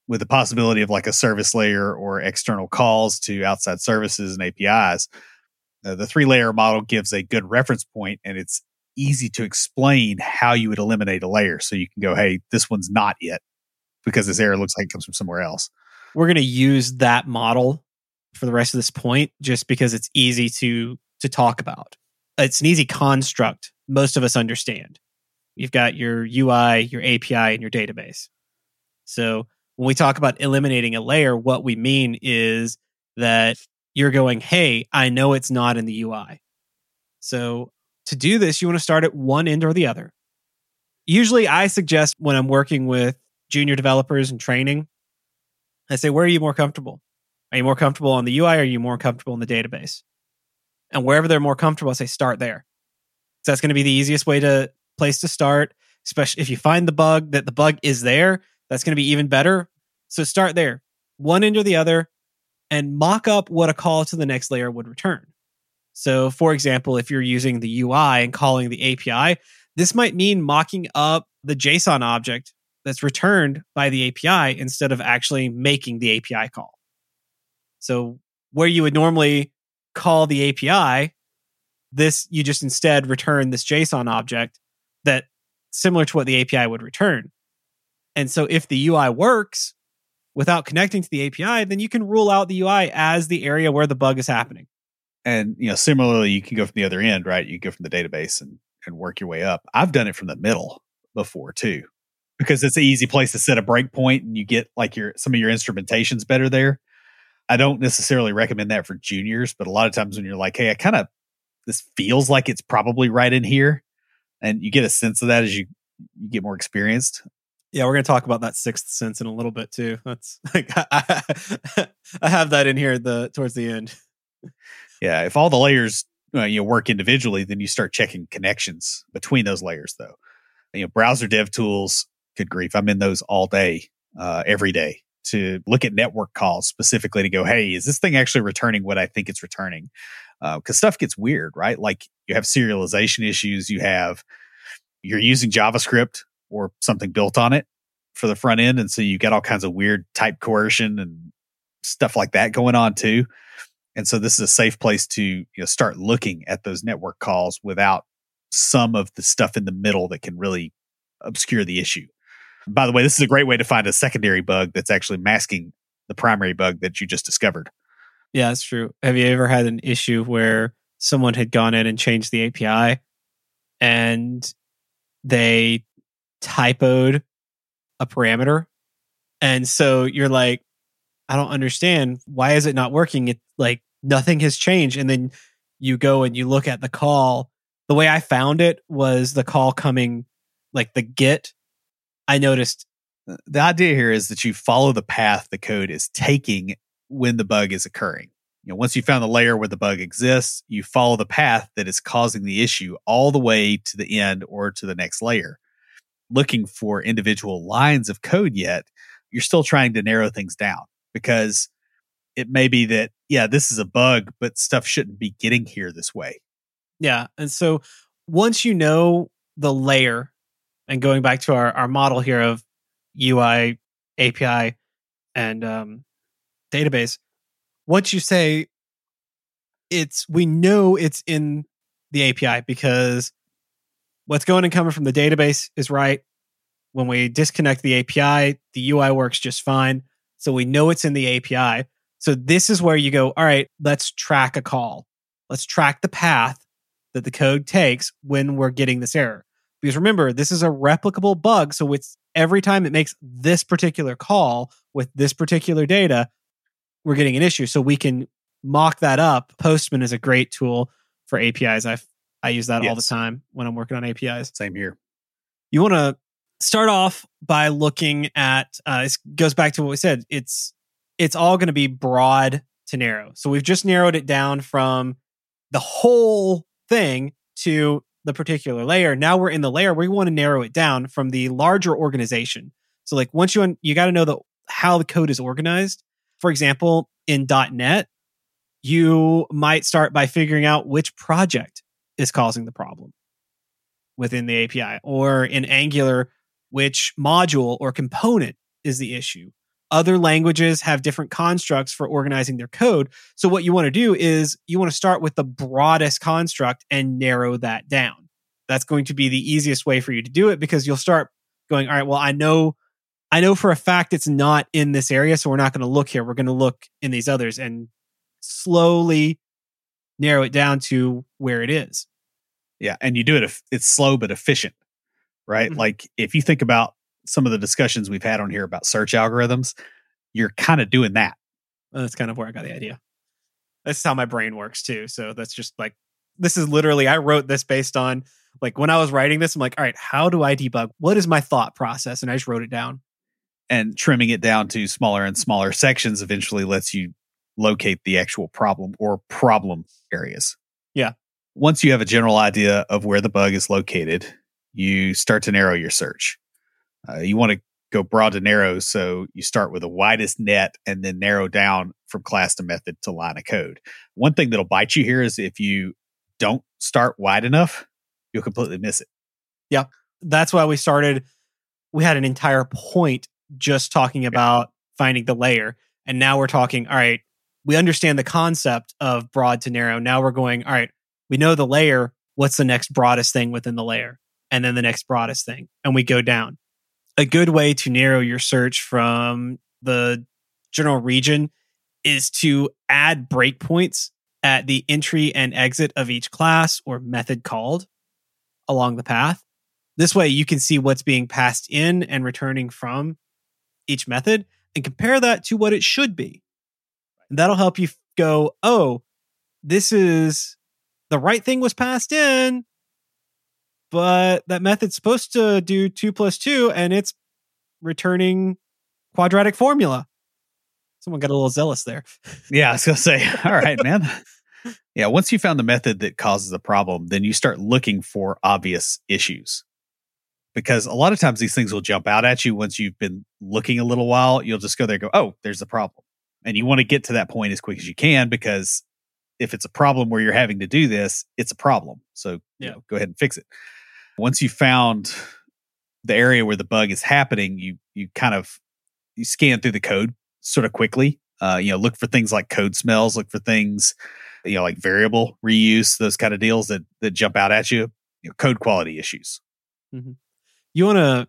with the possibility of like a service layer or external calls to outside services and A P Is. Uh, the three-layer model gives a good reference point, and it's easy to explain how you would eliminate a layer. So you can go, hey, this one's not it because this error looks like it comes from somewhere else. We're going to use that model for the rest of this point just because it's easy to to talk about. It's an easy construct most of us understand. You've got your U I, your A P I, and your database. So when we talk about eliminating a layer, what we mean is that you're going, hey, I know it's not in the U I. So to do this, you want to start at one end or the other. Usually I suggest when I'm working with junior developers and training, I say, where are you more comfortable? Are you more comfortable on the U I? Or are you more comfortable in the database? And wherever they're more comfortable, I say, start there. So that's going to be the easiest way to place to start, especially if you find the bug, that the bug is there, that's going to be even better. So start there, one end or the other, and mock up what a call to the next layer would return. So for example, if you're using the U I and calling the A P I, this might mean mocking up the JSON object that's returned by the A P I instead of actually making the A P I call. So where you would normally call the A P I, this you just instead return this JSON object that similar to what the A P I would return. And so if the U I works without connecting to the A P I, then you can rule out the U I as the area where the bug is happening. And you know, similarly, you can go from the other end, right? You go from the database and, and work your way up. I've done it from the middle before too, because it's an easy place to set a breakpoint and you get like your some of your instrumentation's better there. I don't necessarily recommend that for juniors, but a lot of times when you're like, hey, I kind of, this feels like it's probably right in here. And you get a sense of that as you, you get more experienced. Yeah, we're going to talk about that sixth sense in a little bit too. That's like, I, I have that in here the towards the end. Yeah, if all the layers uh, you know, work individually, then you start checking connections between those layers. Though, you know, browser dev tools, good grief, I'm in those all day, uh, every day to look at network calls specifically to go, hey, is this thing actually returning what I think it's returning? Because uh, stuff gets weird, right? Like you have serialization issues, you have you're using JavaScript or something built on it for the front end. And so you get all kinds of weird type coercion and stuff like that going on too. And so this is a safe place to you know, start looking at those network calls without some of the stuff in the middle that can really obscure the issue. By the way, this is a great way to find a secondary bug that's actually masking the primary bug that you just discovered. Yeah, that's true. Have you ever had an issue where someone had gone in and changed the A P I and they typoed a parameter? And so you're like, I don't understand. Why is it not working? It like nothing has changed. And then you go and you look at the call. The way I found it was the call coming, like the GET. I noticed the idea here is that you follow the path the code is taking when the bug is occurring. You know, once you found the layer where the bug exists, you follow the path that is causing the issue all the way to the end or to the next layer. Looking for individual lines of code yet, you're still trying to narrow things down because it may be that, yeah, this is a bug, but stuff shouldn't be getting here this way. Yeah. And so once you know the layer, and going back to our, our model here of U I, A P I, and um, database, once you say it's, we know it's in the A P I because what's going and coming from the database is right. When we disconnect the A P I, the U I works just fine. So we know it's in the A P I. So this is where you go, all right, let's track a call. Let's track the path that the code takes when we're getting this error. Because remember, this is a replicable bug. So it's every time it makes this particular call with this particular data, we're getting an issue. So we can mock that up. Postman is a great tool for A P Is. I've I use that yes. all the time when I'm working on A P Is. Same here. You want to start off by looking at, uh, it goes back to what we said, it's it's all going to be broad to narrow. So we've just narrowed it down from the whole thing to the particular layer. Now we're in the layer where we want to narrow it down from the larger organization. So like once you, un- you got to know the how the code is organized. For example, in dot net, you might start by figuring out which project is causing the problem within the A P I, or in Angular, which module or component is the issue. Other languages have different constructs for organizing their code. So what you want to do is you want to start with the broadest construct and narrow that down. That's going to be the easiest way for you to do it because you'll start going, all right, well, I know, I know for a fact it's not in this area. So we're not going to look here. We're going to look in these others and slowly narrow it down to where it is. Yeah, and you do it, it's slow but efficient, right? Mm-hmm. Like if you think about some of the discussions we've had on here about search algorithms, you're kind of doing that. Well, that's kind of where I got the idea. That's how my brain works too. So that's just like, this is literally, I wrote this based on like when I was writing this, I'm like, all right, how do I debug? What is my thought process? And I just wrote it down. And trimming it down to smaller and smaller sections eventually lets you locate the actual problem or problem areas. Yeah. Once you have a general idea of where the bug is located, you start to narrow your search. Uh, you want to go broad to narrow, so you start with the widest net and then narrow down from class to method to line of code. One thing that'll bite you here is if you don't start wide enough, you'll completely miss it. Yeah. That's why we started, we had an entire point just talking about yeah. finding the layer. And now we're talking, all right, we understand the concept of broad to narrow. Now we're going, all right, we know the layer. What's the next broadest thing within the layer? And then the next broadest thing. And we go down. A good way to narrow your search from the general region is to add breakpoints at the entry and exit of each class or method called along the path. This way you can see what's being passed in and returning from each method and compare that to what it should be. And that'll help you go, oh, this is the right thing was passed in, but that method's supposed to do two plus two and it's returning quadratic formula. Someone got a little zealous there. Yeah, I was going to say, all right, man. Yeah, once you found the method that causes a problem, then you start looking for obvious issues. Because a lot of times these things will jump out at you once you've been looking a little while. You'll just go there and go, oh, there's the problem. And you want to get to that point as quick as you can, because if it's a problem where you're having to do this, it's a problem. So yeah. you know, go ahead and fix it. Once you found the area where the bug is happening, you you kind of you scan through the code sort of quickly. Uh, you know, look for things like code smells, look for things, you know, like variable reuse, those kind of deals that that jump out at you. You know, code quality issues. Mm-hmm. You want to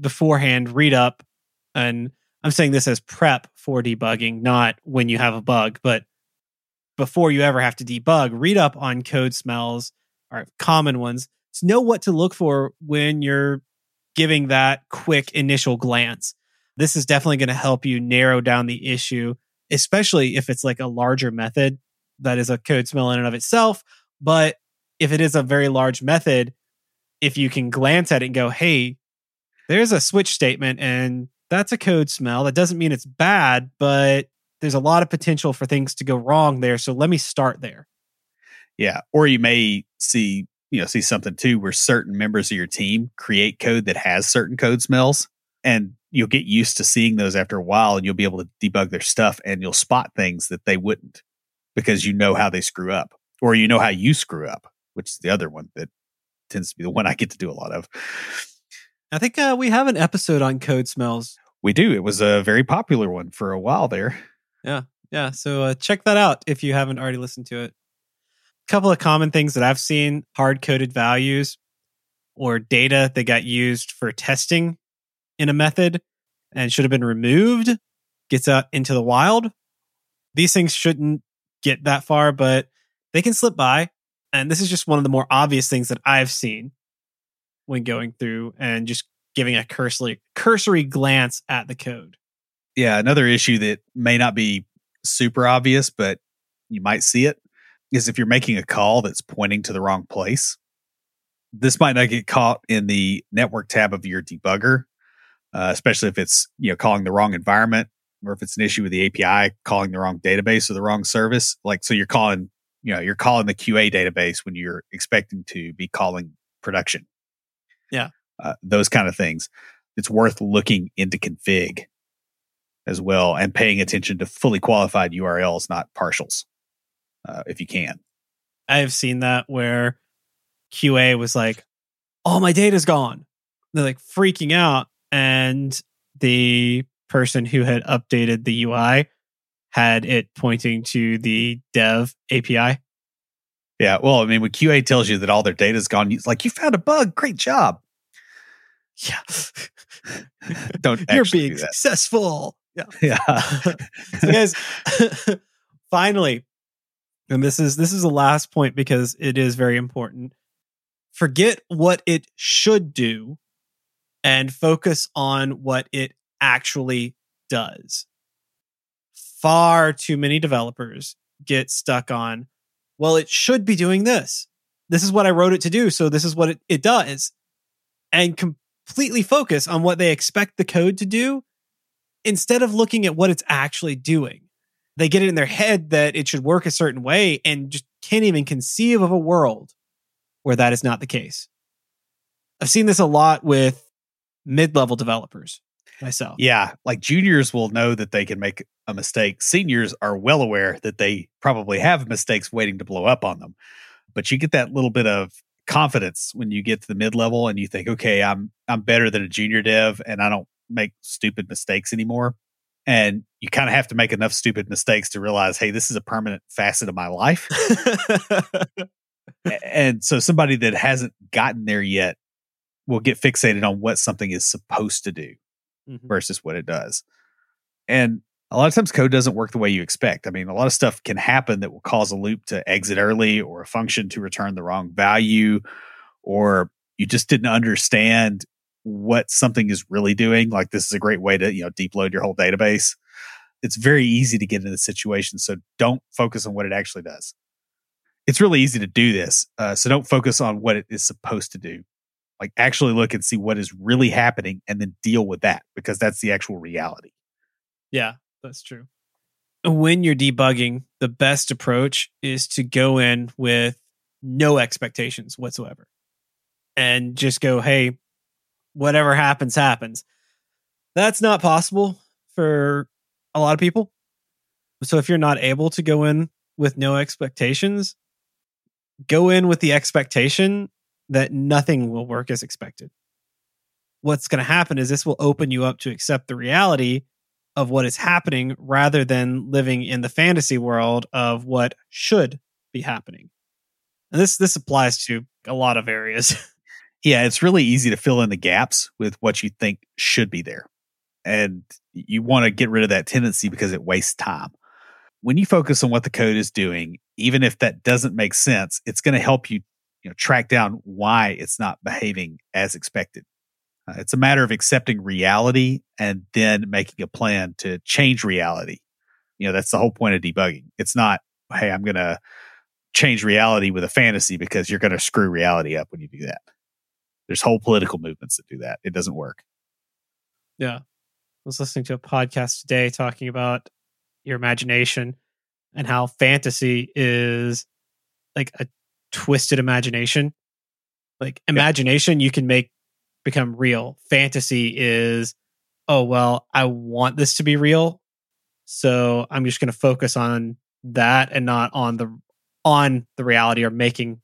beforehand read up, and I'm saying this as prep for debugging, not when you have a bug, but before you ever have to debug, read up on code smells or common ones to know what to look for when you're giving that quick initial glance. This is definitely going to help you narrow down the issue, especially if it's like a larger method that is a code smell in and of itself. But if it is a very large method, if you can glance at it and go, hey, there's a switch statement and that's a code smell. That doesn't mean it's bad, but there's a lot of potential for things to go wrong there. So let me start there. Yeah. Or you may see, you know, see something too, where certain members of your team create code that has certain code smells, and you'll get used to seeing those after a while, and you'll be able to debug their stuff, and you'll spot things that they wouldn't, because you know how they screw up, or you know how you screw up, which is the other one that tends to be the one I get to do a lot of. I think uh, we have an episode on code smells. We do. It was a very popular one for a while there. Yeah. Yeah. So uh, check that out if you haven't already listened to it. A couple of common things that I've seen, hard-coded values or data that got used for testing in a method and should have been removed, gets out into the wild. These things shouldn't get that far, but they can slip by. And this is just one of the more obvious things that I've seen when going through and just giving a cursory, cursory glance at the code. Yeah, another issue that may not be super obvious, but you might see it, is if you're making a call that's pointing to the wrong place. This might not get caught in the network tab of your debugger, uh, especially if it's, you know, calling the wrong environment, or if it's an issue with the A P I, calling the wrong database or the wrong service. Like, so you're calling, you know, you're calling the Q A database when you're expecting to be calling production. Yeah. Uh, those kind of things. It's worth looking into config as well and paying attention to fully qualified U R Ls, not partials, uh, if you can. I've seen that where Q A was like, all my data's gone. They're like freaking out. And the person who had updated the U I had it pointing to the dev A P I. Yeah, well, I mean, when Q A tells you that all their data is gone, it's like, you found a bug, great job. Yeah. Don't You're being do successful. Yeah. Yeah. So guys, finally, and this is this is the last point because it is very important. Forget what it should do and focus on what it actually does. Far too many developers get stuck on, well, it should be doing this. This is what I wrote it to do, so this is what it, it does. And completely focus on what they expect the code to do instead of looking at what it's actually doing. They get it in their head that it should work a certain way and just can't even conceive of a world where that is not the case. I've seen this a lot with mid-level developers. Myself. Yeah, like juniors will know that they can make a mistake. Seniors are well aware that they probably have mistakes waiting to blow up on them. But you get that little bit of confidence when you get to the mid-level and you think, okay, I'm I'm better than a junior dev and I don't make stupid mistakes anymore. And you kind of have to make enough stupid mistakes to realize, hey, this is a permanent facet of my life. And so somebody that hasn't gotten there yet will get fixated on what something is supposed to do. Mm-hmm. Versus what it does. And a lot of times code doesn't work the way you expect. I mean, a lot of stuff can happen that will cause a loop to exit early or a function to return the wrong value, or you just didn't understand what something is really doing. Like, this is a great way to, you know, deep load your whole database. It's very easy to get into this situation. So don't focus on what it actually does. It's really easy to do this. Uh, so don't focus on what it is supposed to do. Like actually look and see what is really happening and then deal with that, because that's the actual reality. Yeah, that's true. When you're debugging, the best approach is to go in with no expectations whatsoever and just go, hey, whatever happens, happens. That's not possible for a lot of people. So if you're not able to go in with no expectations, go in with the expectation that nothing will work as expected. What's going to happen is this will open you up to accept the reality of what is happening rather than living in the fantasy world of what should be happening. And this this applies to a lot of areas. Yeah, it's really easy to fill in the gaps with what you think should be there. And you want to get rid of that tendency because it wastes time. When you focus on what the code is doing, even if that doesn't make sense, it's going to help you, you know, track down why it's not behaving as expected. Uh, it's a matter of accepting reality and then making a plan to change reality. You know, that's the whole point of debugging. It's not, hey, I'm going to change reality with a fantasy, because you're going to screw reality up when you do that. There's whole political movements that do that. It doesn't work. Yeah. I was listening to a podcast today talking about your imagination and how fantasy is like a twisted imagination. Like imagination, yeah. You can make become real. Fantasy is, oh, well, I want this to be real, so I'm just going to focus on that and not on the on the reality or making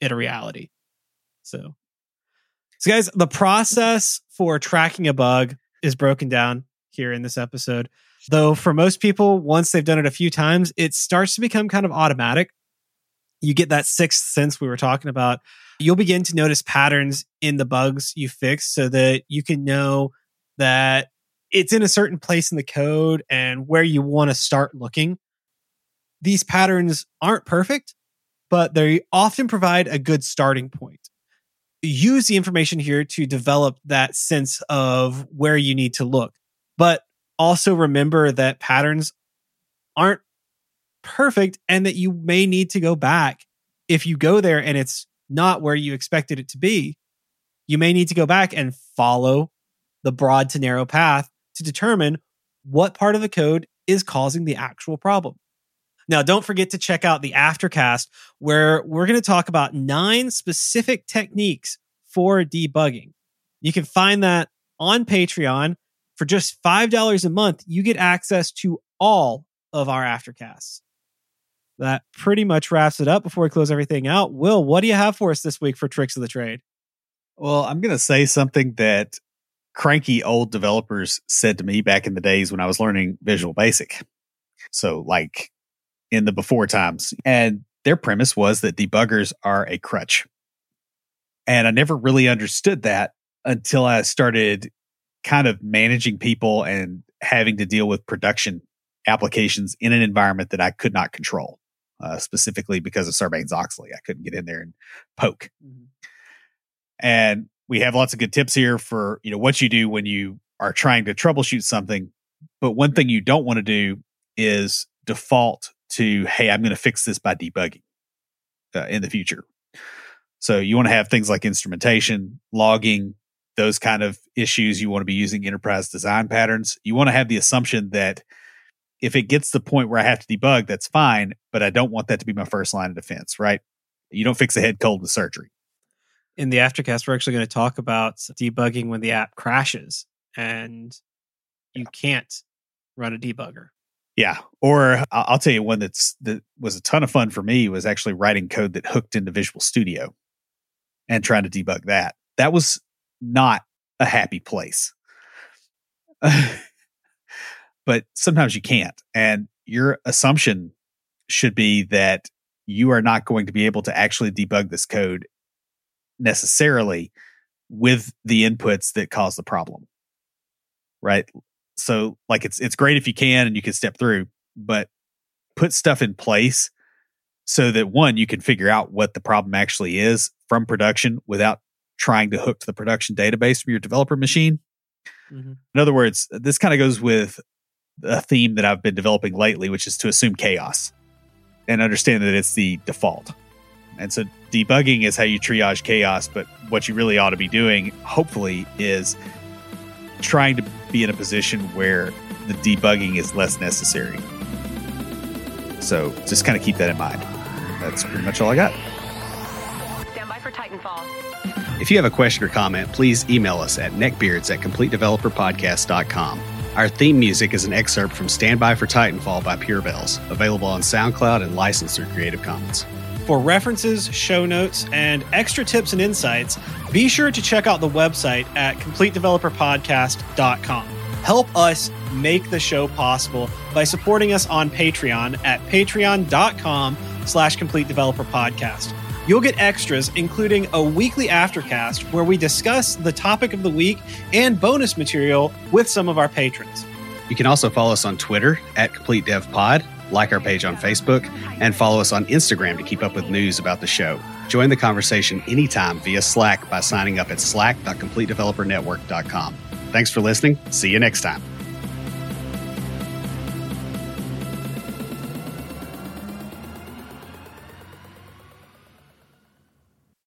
it a reality. So, so guys, the process for tracking a bug is broken down here in this episode. Though for most people, once they've done it a few times, it starts to become kind of automatic. You get that sixth sense we were talking about. You'll begin to notice patterns in the bugs you fix so that you can know that it's in a certain place in the code and where you want to start looking. These patterns aren't perfect, but they often provide a good starting point. Use the information here to develop that sense of where you need to look. But also remember that patterns aren't perfect and that you may need to go back. If you go there and it's not where you expected it to be, you may need to go back and follow the broad to narrow path to determine what part of the code is causing the actual problem. Now, don't forget to check out the Aftercast, where we're going to talk about nine specific techniques for debugging. You can find that on Patreon. For just five dollars a month, you get access to all of our Aftercasts. That pretty much wraps it up. Before we close everything out, Will, what do you have for us this week for Tricks of the Trade? Well, I'm going to say something that cranky old developers said to me back in the days when I was learning Visual Basic. So, like, in the before times. And their premise was that debuggers are a crutch. And I never really understood that until I started kind of managing people and having to deal with production applications in an environment that I could not control, uh, specifically because of Sarbanes-Oxley. I couldn't get in there and poke. Mm-hmm. And we have lots of good tips here for, you know, what you do when you are trying to troubleshoot something. But one thing you don't want to do is default to, hey, I'm going to fix this by debugging uh, in the future. So you want to have things like instrumentation, logging, those kind of issues. You want to be using enterprise design patterns. You want to have the assumption that if it gets to the point where I have to debug, that's fine, but I don't want that to be my first line of defense, right? You don't fix a head cold with surgery. In the Aftercast, we're actually going to talk about debugging when the app crashes and you can't run a debugger. Yeah. Or I'll tell you one that's that was a ton of fun for me was actually writing code that hooked into Visual Studio and trying to debug that. That was not a happy place. But sometimes you can't. And your assumption should be that you are not going to be able to actually debug this code necessarily with the inputs that cause the problem. Right? So, like, it's it's great if you can and you can step through, but put stuff in place so that, one, you can figure out what the problem actually is from production without trying to hook to the production database from your developer machine. Mm-hmm. In other words, this kind of goes with a theme that I've been developing lately, which is to assume chaos and understand that it's the default. And so debugging is how you triage chaos, but what you really ought to be doing, hopefully, is trying to be in a position where the debugging is less necessary. So just kind of keep that in mind. That's pretty much all I got. Stand by for Titanfall. If you have a question or comment, please email us at neckbeards at complete developer podcast dot com. Our theme music is an excerpt from Stand By for Titanfall by Pure Bells, available on SoundCloud and licensed through Creative Commons. For references, show notes, and extra tips and insights, be sure to check out the website at complete developer podcast dot com. Help us make the show possible by supporting us on Patreon at patreon dot com slash complete developer podcast. You'll get extras, including a weekly aftercast where we discuss the topic of the week and bonus material with some of our patrons. You can also follow us on Twitter at CompleteDevPod, like our page on Facebook, and follow us on Instagram to keep up with news about the show. Join the conversation anytime via Slack by signing up at slack dot complete developer network dot com. Thanks for listening. See you next time.